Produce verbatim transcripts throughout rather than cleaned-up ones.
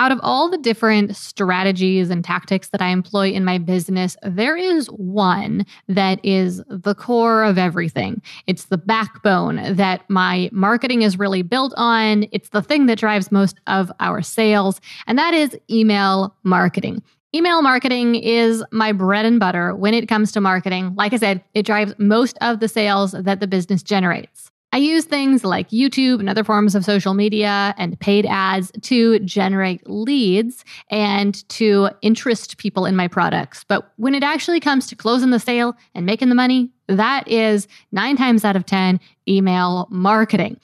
Out of all the different strategies and tactics that I employ in my business, there is one that is the core of everything. It's the backbone that my marketing is really built on. It's the thing that drives most of our sales, and that is email marketing. Email marketing is my bread and butter when it comes to marketing. Like I said, it drives most of the sales that the business generates. I use things like YouTube and other forms of social media and paid ads to generate leads and to interest people in my products. But when it actually comes to closing the sale and making the money, that is nine times out of ten email marketing.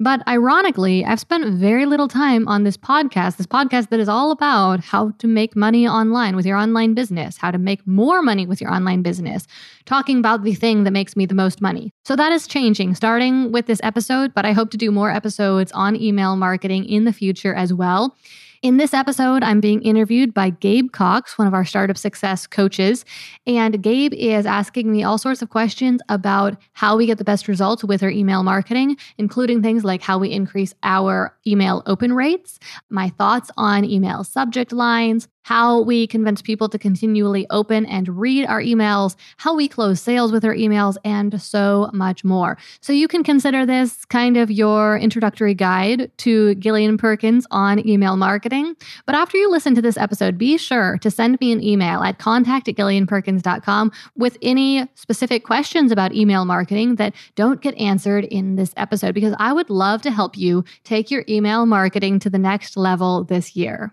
But ironically, I've spent very little time on this podcast, this podcast that is all about how to make money online with your online business, how to make more money with your online business, talking about the thing that makes me the most money. So that is changing starting with this episode, but I hope to do more episodes on email marketing in the future as well. In this episode, I'm being interviewed by Gabe Cox, one of our startup success coaches. And Gabe is asking me all sorts of questions about how we get the best results with our email marketing, including things like how we increase our email open rates, my thoughts on email subject lines, how we convince people to continually open and read our emails, how we close sales with our emails, and so much more. So you can consider this kind of your introductory guide to Gillian Perkins on email marketing. But after you listen to this episode, be sure to send me an email at contact at gillian perkins dot com with any specific questions about email marketing that don't get answered in this episode, because I would love to help you take your email marketing to the next level this year.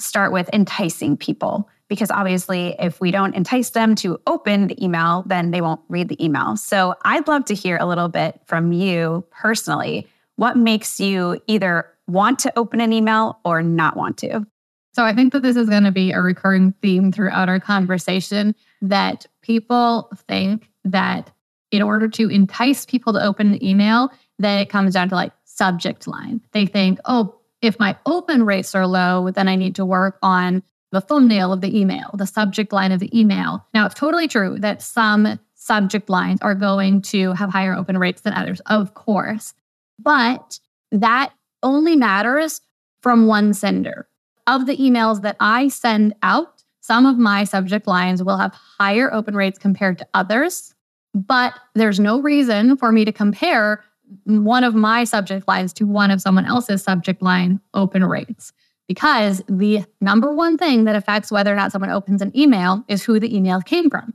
start with enticing people. Because obviously, if we don't entice them to open the email, then they won't read the email. So I'd love to hear a little bit from you personally. What makes you either want to open an email or not want to? So I think that this is going to be a recurring theme throughout our conversation, that people think that in order to entice people to open an email, that it comes down to like subject line. They think, oh, if my open rates are low, then I need to work on the thumbnail of the email, the subject line of the email. Now, it's totally true that some subject lines are going to have higher open rates than others, of course. But that only matters from one sender. Of the emails that I send out, some of my subject lines will have higher open rates compared to others. But there's no reason for me to compare one of my subject lines to one of someone else's subject line open rates. Because the number one thing that affects whether or not someone opens an email is who the email came from.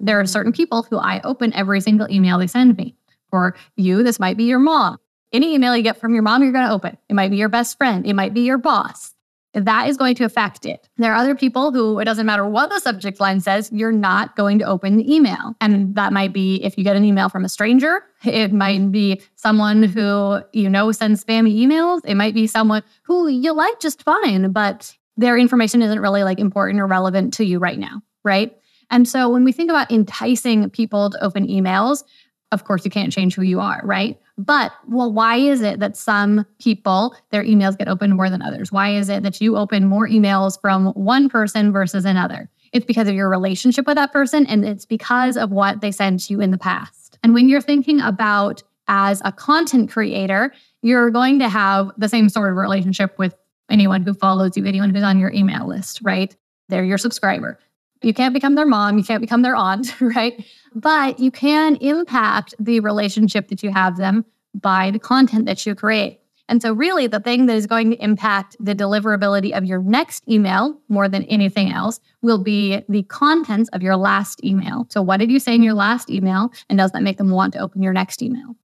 There are certain people who I open every single email they send me. For you, this might be your mom. Any email you get from your mom, you're going to open. It might be your best friend. It might be your boss. That is going to affect it. There are other people who it doesn't matter what the subject line says, you're not going to open the email. And that might be if you get an email from a stranger. It might be someone who you know sends spammy emails. It might be someone who you like just fine, but their information isn't really like important or relevant to you right now, right? And so when we think about enticing people to open emails, of course, you can't change who you are, right? But, well, why is it that some people, their emails get opened more than others? Why is it that you open more emails from one person versus another? It's because of your relationship with that person, and it's because of what they sent you in the past. And when you're thinking about as a content creator, you're going to have the same sort of relationship with anyone who follows you, anyone who's on your email list, right? They're your subscriber. You can't become their mom. You can't become their aunt, right? But you can impact the relationship that you have them by the content that you create. And so really the thing that is going to impact the deliverability of your next email more than anything else will be the contents of your last email. So what did you say in your last email? And does that make them want to open your next email?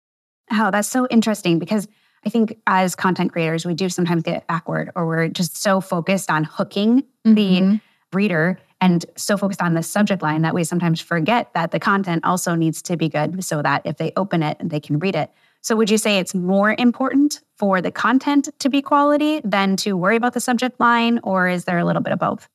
Oh, that's so interesting, because I think as content creators, we do sometimes get backward, or we're just so focused on hooking mm-hmm. the reader and so focused on the subject line that we sometimes forget that the content also needs to be good so that if they open it, they can read it. So would you say it's more important for the content to be quality than to worry about the subject line, or is there a little bit of both?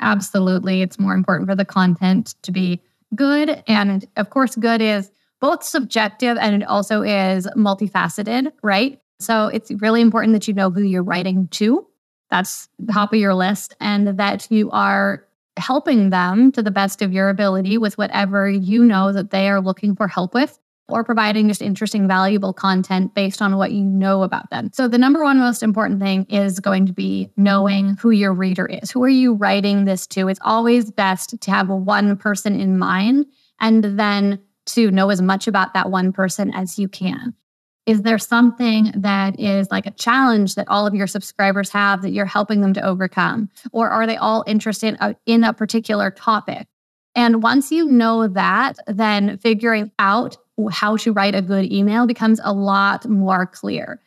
Absolutely. It's more important for the content to be good. And of course, good is both subjective and it also is multifaceted, right? So it's really important that you know who you're writing to. That's the top of your list, and that you are helping them to the best of your ability with whatever you know that they are looking for help with, or providing just interesting, valuable content based on what you know about them. So the number one most important thing is going to be knowing who your reader is. Who are you writing this to? It's always best to have one person in mind and then to know as much about that one person as you can. Is there something that is like a challenge that all of your subscribers have that you're helping them to overcome? Or are they all interested in a, in a particular topic? And once you know that, then figuring out how to write a good email becomes a lot more clear.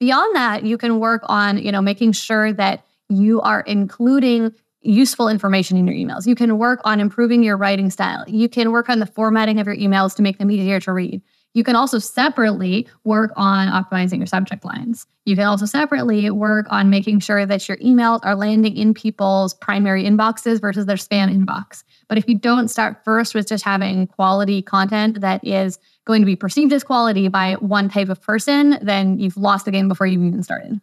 Beyond that, you can work on, you know, making sure that you are including useful information in your emails. You can work on improving your writing style. You can work on the formatting of your emails to make them easier to read. You can also separately work on optimizing your subject lines. You can also separately work on making sure that your emails are landing in people's primary inboxes versus their spam inbox. But if you don't start first with just having quality content that is going to be perceived as quality by one type of person, then you've lost the game before you've even started.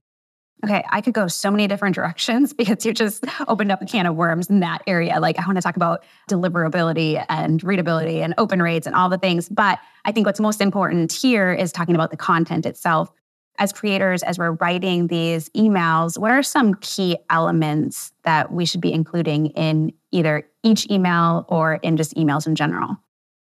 Okay, I could go so many different directions because you just opened up a can of worms in that area. Like, I want to talk about deliverability and readability and open rates and all the things. But I think what's most important here is talking about the content itself. As creators, as we're writing these emails, what are some key elements that we should be including in either each email or in just emails in general?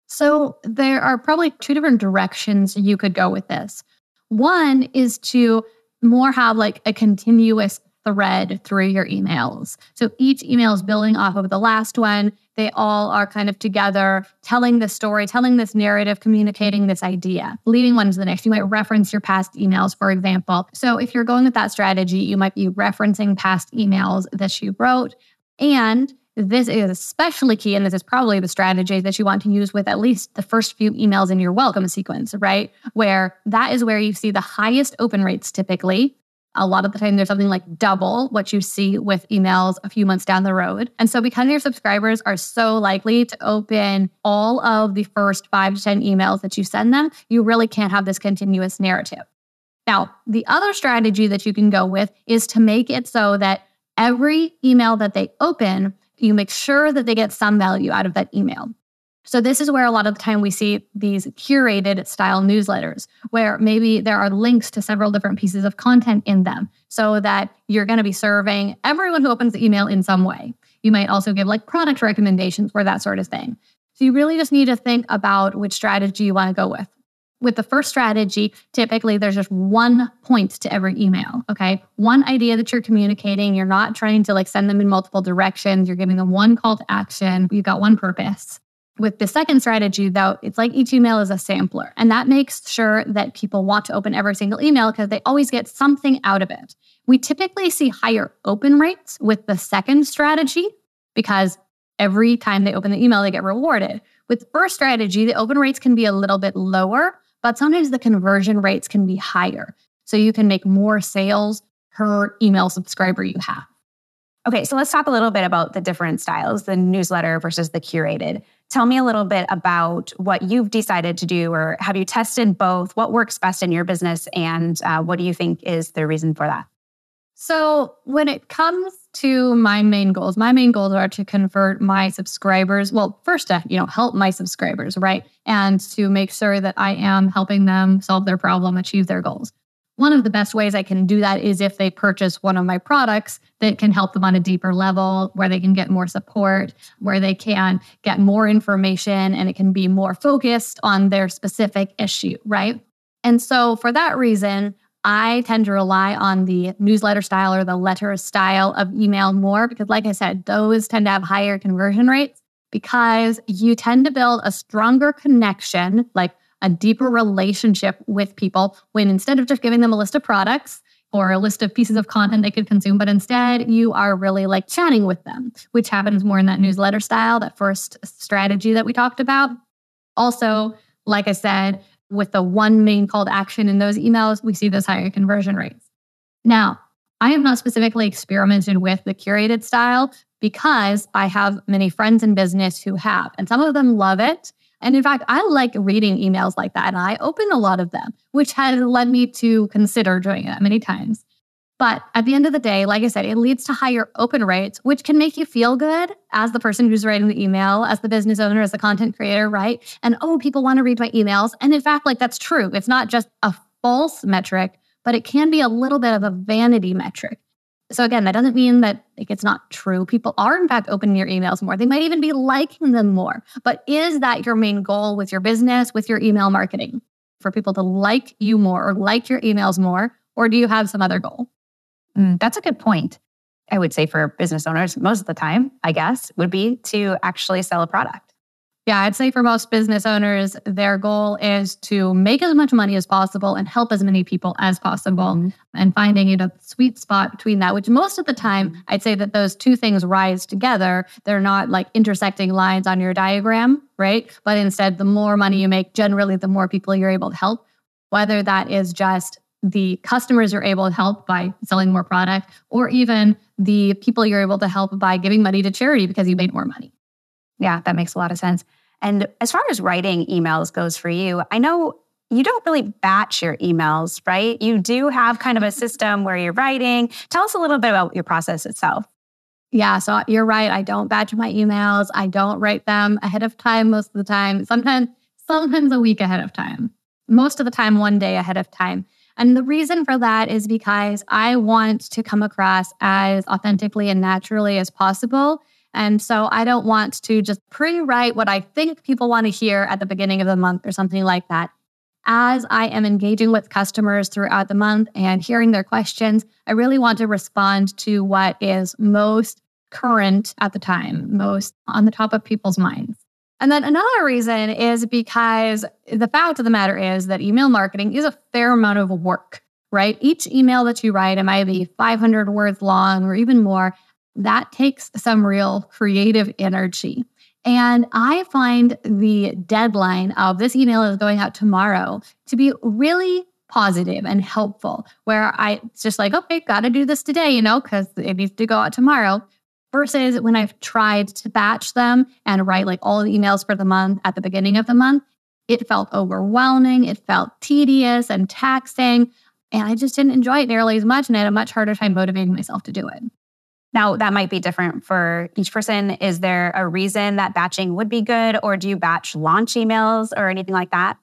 So there are probably two different directions you could go with this. One is to more have like a continuous thread through your emails. So each email is building off of the last one. They all are kind of together, telling this story, telling this narrative, communicating this idea, leading one to the next. You might reference your past emails, for example. So if you're going with that strategy, you might be referencing past emails that you wrote. And this is especially key, and this is probably the strategy that you want to use with at least the first few emails in your welcome sequence, right? Where that is where you see the highest open rates typically. A lot of the time, there's something like double what you see with emails a few months down the road. And so because your subscribers are so likely to open all of the first five to ten emails that you send them, you really can't have this continuous narrative. Now, the other strategy that you can go with is to make it so that every email that they open, you make sure that they get some value out of that email. So this is where a lot of the time we see these curated style newsletters where maybe there are links to several different pieces of content in them so that you're going to be serving everyone who opens the email in some way. You might also give like product recommendations or that sort of thing. So you really just need to think about which strategy you want to go with. With the first strategy, typically there's just one point to every email, okay? One idea that you're communicating. You're not trying to like send them in multiple directions. You're giving them one call to action. You've got one purpose. With the second strategy, though, it's like each email is a sampler. And that makes sure that people want to open every single email because they always get something out of it. We typically see higher open rates with the second strategy because every time they open the email, they get rewarded. With the first strategy, the open rates can be a little bit lower, but sometimes the conversion rates can be higher. So you can make more sales per email subscriber you have. Okay, so let's talk a little bit about the different styles, the newsletter versus the curated. Tell me a little bit about what you've decided to do, or have you tested both? What works best in your business, and uh, what do you think is the reason for that? So when it comes to my main goals, my main goals are to convert my subscribers. Well, first to, you know, help my subscribers, right? And to make sure that I am helping them solve their problem, achieve their goals. One of the best ways I can do that is if they purchase one of my products that can help them on a deeper level, where they can get more support, where they can get more information, and it can be more focused on their specific issue, right? And so for that reason, I tend to rely on the newsletter style or the letter style of email more because, like I said, those tend to have higher conversion rates because you tend to build a stronger connection, like a deeper relationship with people when instead of just giving them a list of products or a list of pieces of content they could consume, but instead you are really like chatting with them, which happens more in that newsletter style, that first strategy that we talked about. Also, like I said, with the one main call to action in those emails, we see those higher conversion rates. Now, I have not specifically experimented with the curated style because I have many friends in business who have, and some of them love it. And in fact, I like reading emails like that, and I open a lot of them, which has led me to consider doing that many times. But at the end of the day, like I said, it leads to higher open rates, which can make you feel good as the person who's writing the email, as the business owner, as the content creator, right? And oh, people want to read my emails. And in fact, like that's true. It's not just a false metric, but it can be a little bit of a vanity metric. So again, that doesn't mean that like, it's not true. People are in fact opening your emails more. They might even be liking them more. But is that your main goal with your business, with your email marketing? For people to like you more or like your emails more? Or do you have some other goal? Mm, that's a good point. I would say for business owners, most of the time, I guess, would be to actually sell a product. Yeah, I'd say for most business owners, their goal is to make as much money as possible and help as many people as possible. Mm-hmm. And finding, you know, the sweet spot between that, which most of the time, I'd say that those two things rise together. They're not like intersecting lines on your diagram, right? But instead, the more money you make, generally, the more people you're able to help, whether that is just the customers you're able to help by selling more product, or even the people you're able to help by giving money to charity because you made more money. Yeah, that makes a lot of sense. And as far as writing emails goes for you, I know you don't really batch your emails, right? You do have kind of a system where you're writing. Tell us a little bit about your process itself. Yeah, so you're right. I don't batch my emails. I don't write them ahead of time most of the time. Sometimes, sometimes a week ahead of time. Most of the time, one day ahead of time. And the reason for that is because I want to come across as authentically and naturally as possible. And so I don't want to just pre-write what I think people want to hear at the beginning of the month or something like that. As I am engaging with customers throughout the month and hearing their questions, I really want to respond to what is most current at the time, most on the top of people's minds. And then another reason is because the fact of the matter is that email marketing is a fair amount of work, right? Each email that you write, it might be five hundred words long or even more. That takes some real creative energy. And I find the deadline of this email is going out tomorrow to be really positive and helpful, where I it's just like, okay, got to do this today, you know, because it needs to go out tomorrow. Versus when I've tried to batch them and write like all the emails for the month at the beginning of the month, it felt overwhelming, it felt tedious and taxing, and I just didn't enjoy it nearly as much, and I had a much harder time motivating myself to do it. Now, that might be different for each person. Is there a reason that batching would be good, or do you batch launch emails or anything like that?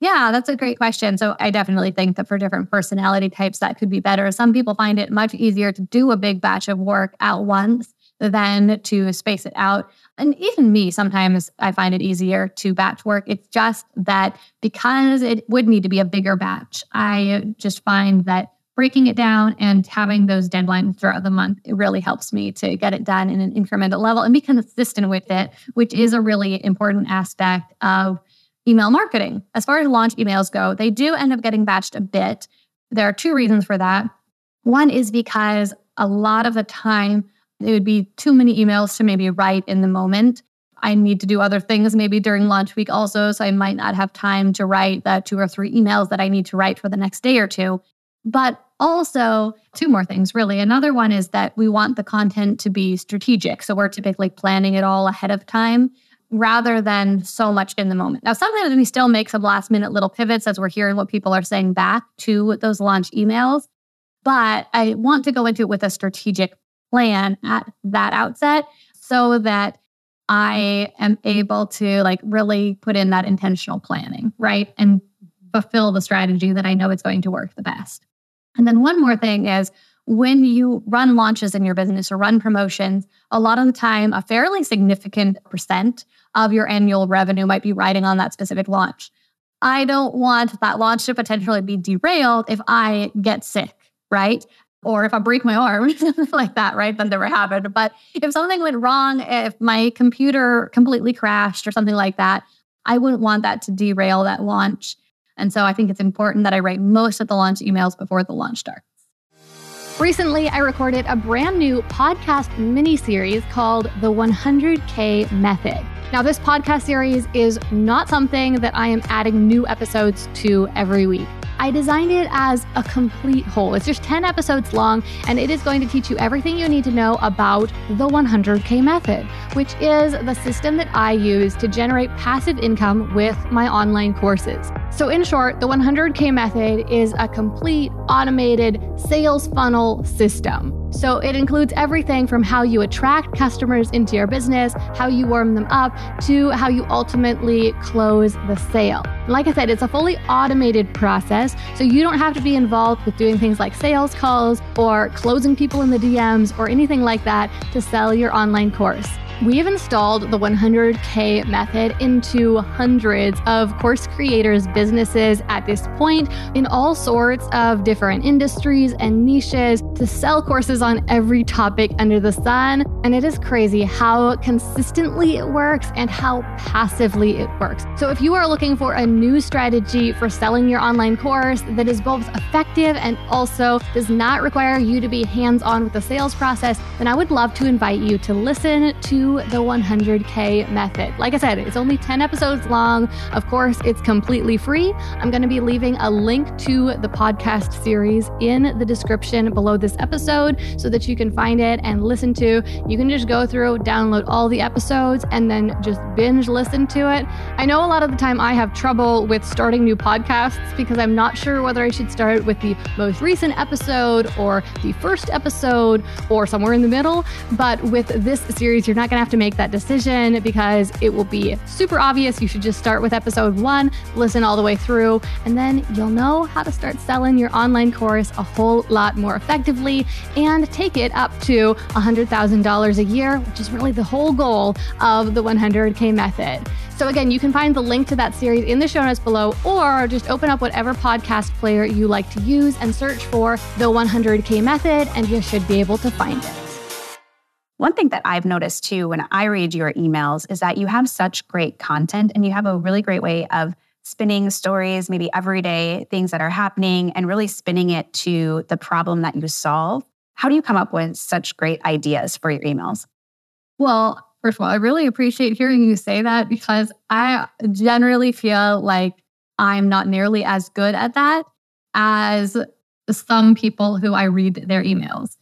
Yeah, that's a great question. So I definitely think that for different personality types, that could be better. Some people find it much easier to do a big batch of work at once than to space it out. And even me, sometimes I find it easier to batch work. It's just that because it would need to be a bigger batch, I just find that breaking it down and having those deadlines throughout the month, it really helps me to get it done in an incremental level and be consistent with it, which is a really important aspect of email marketing. As far as launch emails go, they do end up getting batched a bit. There are two reasons for that. One is because a lot of the time, it would be too many emails to maybe write in the moment. I need to do other things maybe during launch week also, so I might not have time to write the two or three emails that I need to write for the next day or two. But also, two more things really. Another one is that we want the content to be strategic. So we're typically planning it all ahead of time rather than so much in the moment. Now, sometimes we still make some last minute little pivots as we're hearing what people are saying back to those launch emails. But I want to go into it with a strategic plan at that outset so that I am able to like really put in that intentional planning, right? And fulfill the strategy that I know is going to work the best. And then one more thing is when you run launches in your business or run promotions, a lot of the time, a fairly significant percent of your annual revenue might be riding on that specific launch. I don't want that launch to potentially be derailed if I get sick, right? Or if I break my arm, like that, right? That never happened. But if something went wrong, if my computer completely crashed or something like that, I wouldn't want that to derail that launch. And so I think it's important that I write most of the launch emails before the launch starts. Recently, I recorded a brand new podcast mini-series called The one hundred K Method. Now, this podcast series is not something that I am adding new episodes to every week. I designed it as a complete whole. It's just ten episodes long, and it is going to teach you everything you need to know about the one hundred K Method, which is the system that I use to generate passive income with my online courses. So in short, the one hundred K Method is a complete automated sales funnel system. So it includes everything from how you attract customers into your business, how you warm them up, to how you ultimately close the sale. Like I said, it's a fully automated process, so you don't have to be involved with doing things like sales calls or closing people in the D Ms or anything like that to sell your online course. We have installed the one hundred K Method into hundreds of course creators' businesses at this point in all sorts of different industries and niches to sell courses on every topic under the sun. And it is crazy how consistently it works and how passively it works. So if you are looking for a new strategy for selling your online course that is both effective and also does not require you to be hands-on with the sales process, then I would love to invite you to listen to the one hundred K Method. Like I said, it's only ten episodes long. Of course, it's completely free. I'm going to be leaving a link to the podcast series in the description below this episode so that you can find it and listen to. You can just go through, download all the episodes, and then just binge listen to it. I know a lot of the time I have trouble with starting new podcasts because I'm not sure whether I should start with the most recent episode or the first episode or somewhere in the middle. But with this series, you're not going to have to make that decision because it will be super obvious. You should just start with episode one, listen all the way through, and then you'll know how to start selling your online course a whole lot more effectively and take it up to one hundred thousand dollars a year, which is really the whole goal of the one hundred K Method. So again, you can find the link to that series in the show notes below, or just open up whatever podcast player you like to use and search for the one hundred K Method, and you should be able to find it. One thing that I've noticed too when I read your emails is that you have such great content and you have a really great way of spinning stories, maybe everyday things that are happening, and really spinning it to the problem that you solve. How do you come up with such great ideas for your emails? Well, first of all, I really appreciate hearing you say that because I generally feel like I'm not nearly as good at that as some people who I read their emails.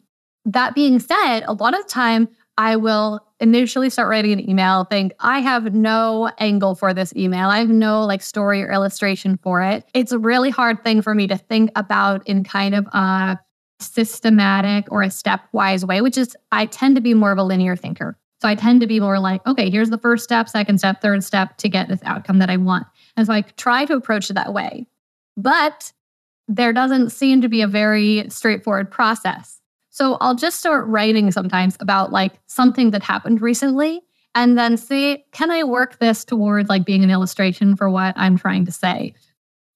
That being said, a lot of time I will initially start writing an email, think I have no angle for this email. I have no like story or illustration for it. It's a really hard thing for me to think about in kind of a systematic or a stepwise way, which is I tend to be more of a linear thinker. So I tend to be more like, okay, here's the first step, second step, third step to get this outcome that I want. And so I try to approach it that way. But there doesn't seem to be a very straightforward process. So I'll just start writing sometimes about like something that happened recently and then see, can I work this toward like being an illustration for what I'm trying to say?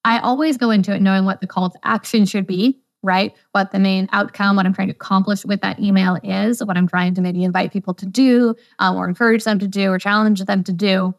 I always go into it knowing what the call to action should be, right? What the main outcome, what I'm trying to accomplish with that email is, what I'm trying to maybe invite people to do um, or encourage them to do or challenge them to do.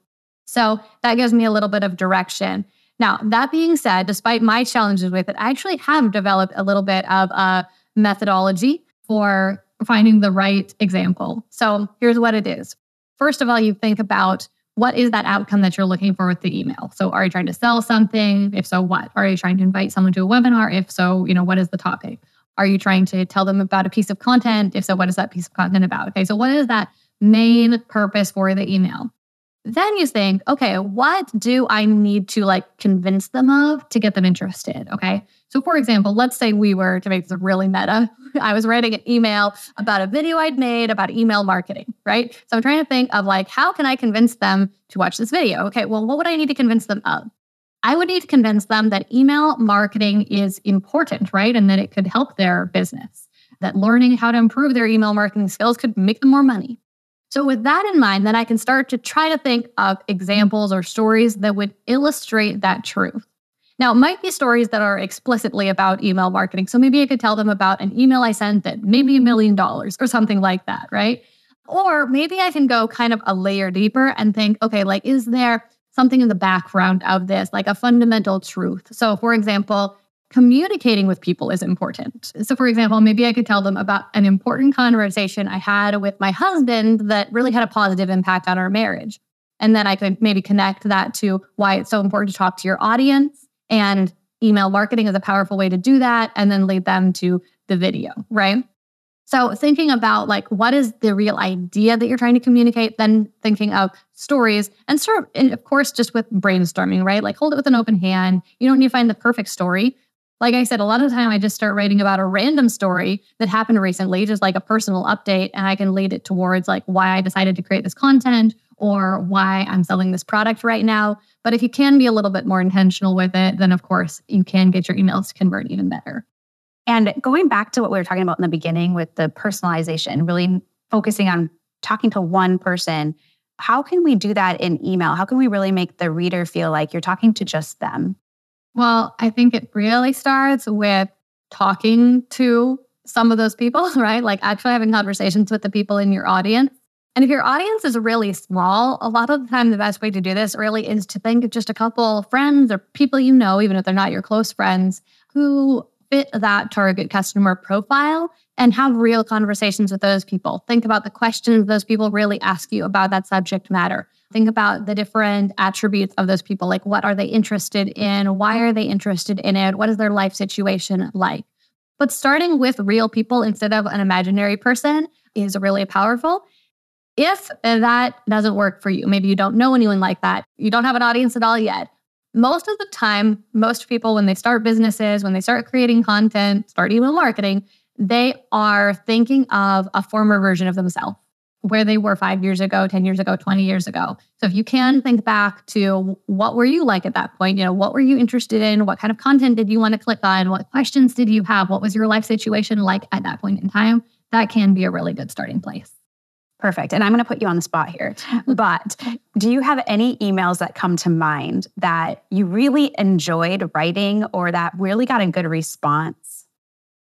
So that gives me a little bit of direction. Now, that being said, despite my challenges with it, I actually have developed a little bit of a methodology for finding the right example. So here's what it is. First of all, you think about what is that outcome that you're looking for with the email. So are you trying to sell something? If so, what? Are you trying to invite someone to a webinar? If so, you know, what is the topic? Are you trying to tell them about a piece of content? If so, what is that piece of content about? Okay, so what is that main purpose for the email? Then you think, okay, what do I need to like convince them of to get them interested? Okay. So for example, let's say we were to make this really meta. I was writing an email about a video I'd made about email marketing, right? So I'm trying to think of like, how can I convince them to watch this video? Okay. Well, what would I need to convince them of? I would need to convince them that email marketing is important, right? And that it could help their business, that learning how to improve their email marketing skills could make them more money. So with that in mind, then I can start to try to think of examples or stories that would illustrate that truth. Now, it might be stories that are explicitly about email marketing. So maybe I could tell them about an email I sent that made me a million dollars or something like that, right? Or maybe I can go kind of a layer deeper and think, okay, like, is there something in the background of this, like a fundamental truth? So for example, communicating with people is important. So for example, maybe I could tell them about an important conversation I had with my husband that really had a positive impact on our marriage. And then I could maybe connect that to why it's so important to talk to your audience, and email marketing is a powerful way to do that, and then lead them to the video, right? So thinking about like, what is the real idea that you're trying to communicate? Then thinking of stories and sort of, and of course, just with brainstorming, right? Like hold it with an open hand. You don't need to find the perfect story. Like I said, a lot of the time I just start writing about a random story that happened recently, just like a personal update, and I can lead it towards like why I decided to create this content or why I'm selling this product right now. But if you can be a little bit more intentional with it, then of course you can get your emails to convert even better. And going back to what we were talking about in the beginning with the personalization, really focusing on talking to one person, how can we do that in email? How can we really make the reader feel like you're talking to just them? Well, I think it really starts with talking to some of those people, right? Like actually having conversations with the people in your audience. And if your audience is really small, a lot of the time the best way to do this really is to think of just a couple friends or people you know, even if they're not your close friends, who fit that target customer profile, and have real conversations with those people. Think about the questions those people really ask you about that subject matter. Think about the different attributes of those people. Like, what are they interested in? Why are they interested in it? What is their life situation like? But starting with real people instead of an imaginary person is really powerful. If that doesn't work for you, maybe you don't know anyone like that, you don't have an audience at all yet, most of the time, most people, when they start businesses, when they start creating content, start email marketing, they are thinking of a former version of themselves, where they were five years ago, ten years ago, twenty years ago. So if you can think back to what were you like at that point, you know, what were you interested in? What kind of content did you want to click on? What questions did you have? What was your life situation like at that point in time? That can be a really good starting place. Perfect. And I'm going to put you on the spot here. But do you have any emails that come to mind that you really enjoyed writing or that really got a good response?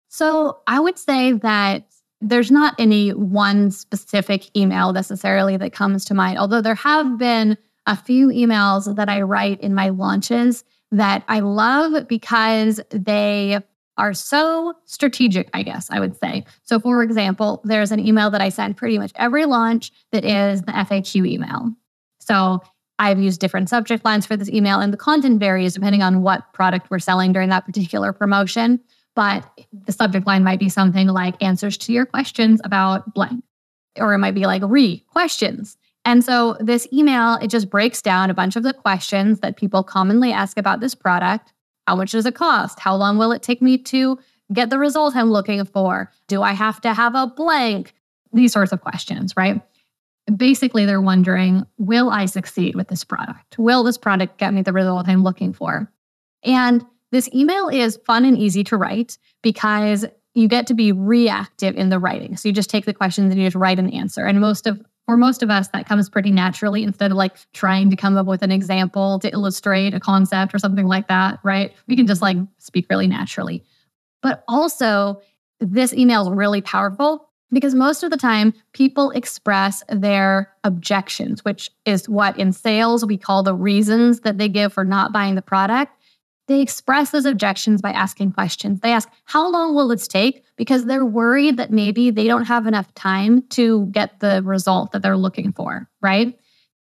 So I would say that there's not any one specific email necessarily that comes to mind, although there have been a few emails that I write in my launches that I love because they are so strategic, I guess I would say. So for example, there's an email that I send pretty much every launch that is the F A Q email. So I've used different subject lines for this email, and the content varies depending on what product we're selling during that particular promotion. But the subject line might be something like answers to your questions about blank, or it might be like re-questions. And so this email, it just breaks down a bunch of the questions that people commonly ask about this product. How much does it cost? How long will it take me to get the result I'm looking for? Do I have to have a blank? These sorts of questions, right? Basically, they're wondering, will I succeed with this product? Will this product get me the result I'm looking for? And this email is fun and easy to write because you get to be reactive in the writing. So you just take the questions and you just write an answer. And most of For most of us, that comes pretty naturally instead of like trying to come up with an example to illustrate a concept or something like that, right? We can just like speak really naturally. But also, this email is really powerful because most of the time, people express their objections, which is what in sales we call the reasons that they give for not buying the product. They express those objections by asking questions. They ask, how long will this take? Because they're worried that maybe they don't have enough time to get the result that they're looking for, right?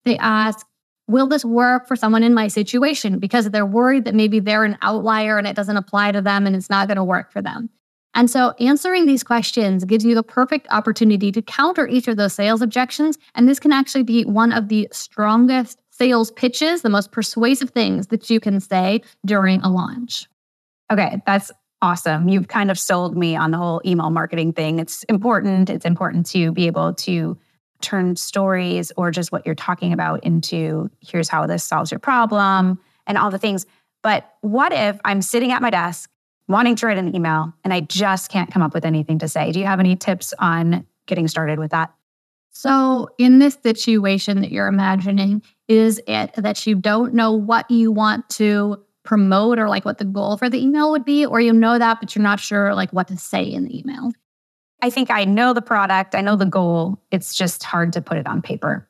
They ask, will this work for someone in my situation? Because they're worried that maybe they're an outlier and it doesn't apply to them and it's not going to work for them. And so answering these questions gives you the perfect opportunity to counter each of those sales objections. And this can actually be one of the strongest sales pitches, the most persuasive things that you can say during a launch. Okay, that's awesome. You've kind of sold me on the whole email marketing thing. It's important. It's important to be able to turn stories or just what you're talking about into here's how this solves your problem and all the things. But what if I'm sitting at my desk wanting to write an email and I just can't come up with anything to say? Do you have any tips on getting started with that? So in this situation that you're imagining, is it that you don't know what you want to promote or like what the goal for the email would be, or you know that, but you're not sure like what to say in the email? I think I know the product, I know the goal. It's just hard to put it on paper.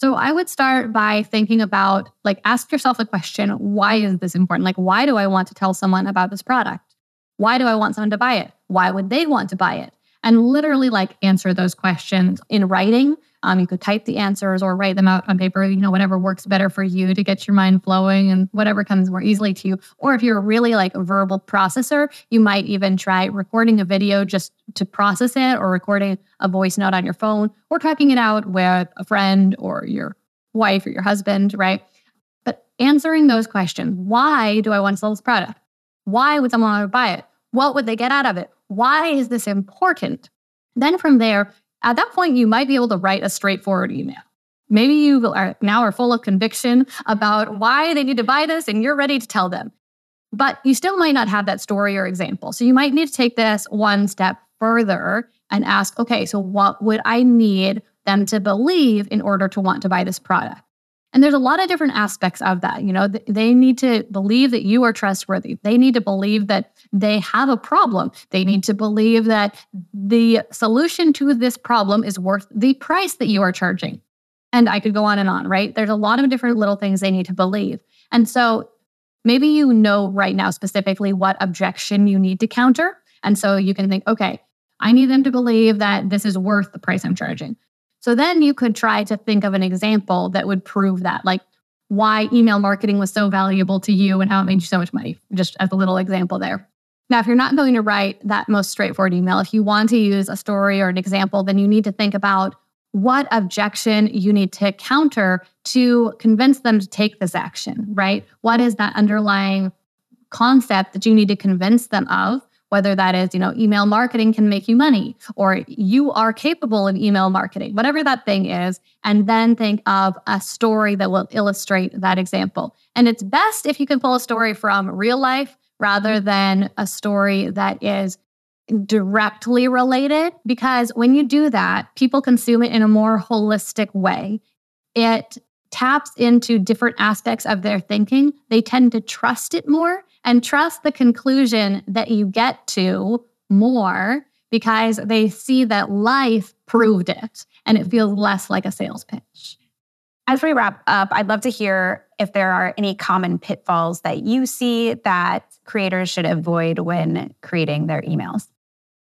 So I would start by thinking about, like, ask yourself the question, why is this important? Like, why do I want to tell someone about this product? Why do I want someone to buy it? Why would they want to buy it? And literally, like, answer those questions in writing. Um, you could type the answers or write them out on paper, you know, whatever works better for you to get your mind flowing and whatever comes more easily to you. Or if you're really like a verbal processor, you might even try recording a video just to process it, or recording a voice note on your phone, or talking it out with a friend or your wife or your husband, right? But answering those questions, why do I want to sell this product? Why would someone want to buy it? What would they get out of it? Why is this important? Then from there, at that point, you might be able to write a straightforward email. Maybe you are now are full of conviction about why they need to buy this and you're ready to tell them. But you still might not have that story or example. So you might need to take this one step further and ask, okay, so what would I need them to believe in order to want to buy this product? And there's a lot of different aspects of that. You know, they need to believe that you are trustworthy. They need to believe that they have a problem. They need to believe that the solution to this problem is worth the price that you are charging. And I could go on and on, right? There's a lot of different little things they need to believe. And so maybe you know right now specifically what objection you need to counter. And so you can think, okay, I need them to believe that this is worth the price I'm charging. So then you could try to think of an example that would prove that, like why email marketing was so valuable to you and how it made you so much money, just as a little example there. Now, if you're not going to write that most straightforward email, if you want to use a story or an example, then you need to think about what objection you need to counter to convince them to take this action, right? What is that underlying concept that you need to convince them of? Whether that is, you know, email marketing can make you money, or you are capable of email marketing, whatever that thing is, and then think of a story that will illustrate that example. And it's best if you can pull a story from real life rather than a story that is directly related, because when you do that, people consume it in a more holistic way. It taps into different aspects of their thinking. They tend to trust it more and trust the conclusion that you get to more because they see that life proved it and it feels less like a sales pitch. As we wrap up, I'd love to hear if there are any common pitfalls that you see that creators should avoid when creating their emails.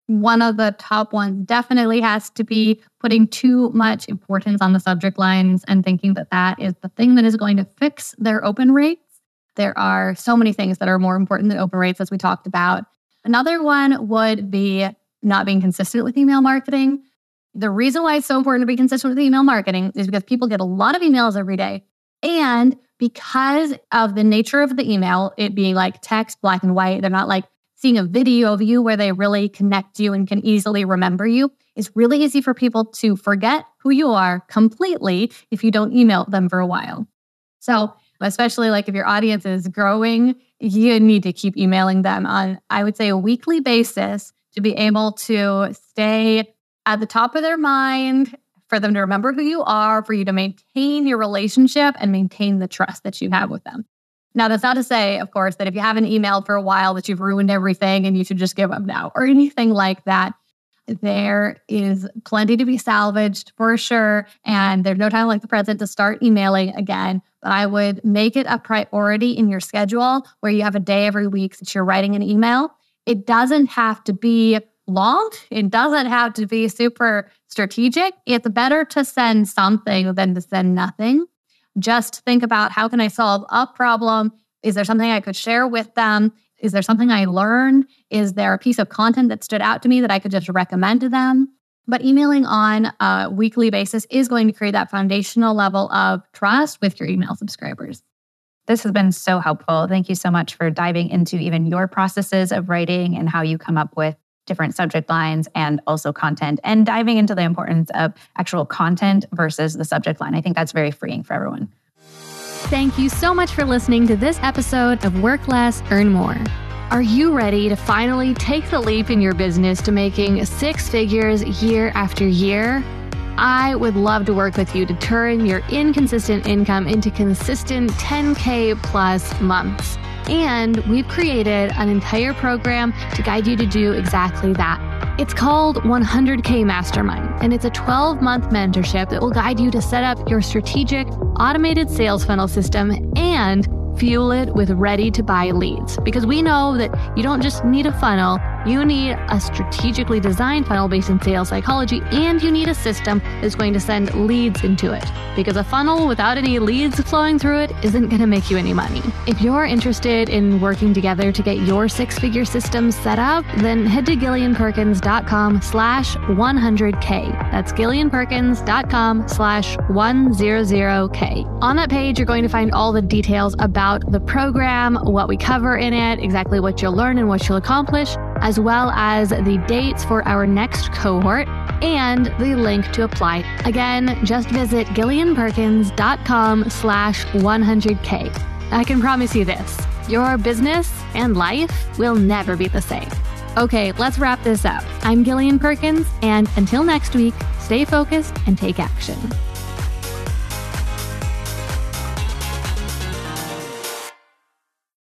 One of the top ones definitely has to be putting too much importance on the subject lines and thinking that that is the thing that is going to fix their open rates. There are so many things that are more important than open rates, as we talked about. Another one would be not being consistent with email marketing. The reason why it's so important to be consistent with email marketing is because people get a lot of emails every day. And because of the nature of the email, it being like text, black and white, they're not like seeing a video of you where they really connect you and can easily remember you. It's really easy for people to forget who you are completely if you don't email them for a while. So especially like if your audience is growing, you need to keep emailing them on, I would say, a weekly basis to be able to stay at the top of their mind, for them to remember who you are, for you to maintain your relationship and maintain the trust that you have with them. Now, that's not to say, of course, that if you haven't emailed for a while that you've ruined everything and you should just give up now or anything like that. There is plenty to be salvaged for sure. And there's no time like the present to start emailing again. But I would make it a priority in your schedule where you have a day every week that you're writing an email. It doesn't have to be long. It doesn't have to be super strategic. It's better to send something than to send nothing. Just think about, how can I solve a problem? Is there something I could share with them? Is there something I learned? Is there a piece of content that stood out to me that I could just recommend to them? But emailing on a weekly basis is going to create that foundational level of trust with your email subscribers. This has been so helpful. Thank you so much for diving into even your processes of writing and how you come up with different subject lines and also content, and diving into the importance of actual content versus the subject line. I think that's very freeing for everyone. Thank you so much for listening to this episode of Work Less, Earn More. Are you ready to finally take the leap in your business to making six figures year after year? I would love to work with you to turn your inconsistent income into consistent ten K plus months. And we've created an entire program to guide you to do exactly that. It's called one hundred K Mastermind, and it's a twelve-month mentorship that will guide you to set up your strategic, automated sales funnel system and fuel it with ready-to-buy leads. Because we know that you don't just need a funnel, you need a strategically designed funnel based in sales psychology, and you need a system that's going to send leads into it. Because a funnel without any leads flowing through it isn't going to make you any money. If you're interested in working together to get your six-figure system set up, then head to gillian perkins dot com slash one hundred K. That's gillian perkins dot com slash one hundred K. On that page, you're going to find all the details about the program, what we cover in it, exactly what you'll learn and what you'll accomplish, as well as the dates for our next cohort and the link to apply. Again, just visit gillian perkins dot com slash one hundred K. I can promise you this, your business and life will never be the same. Okay, let's wrap this up. I'm Gillian Perkins, and until next week, stay focused and take action.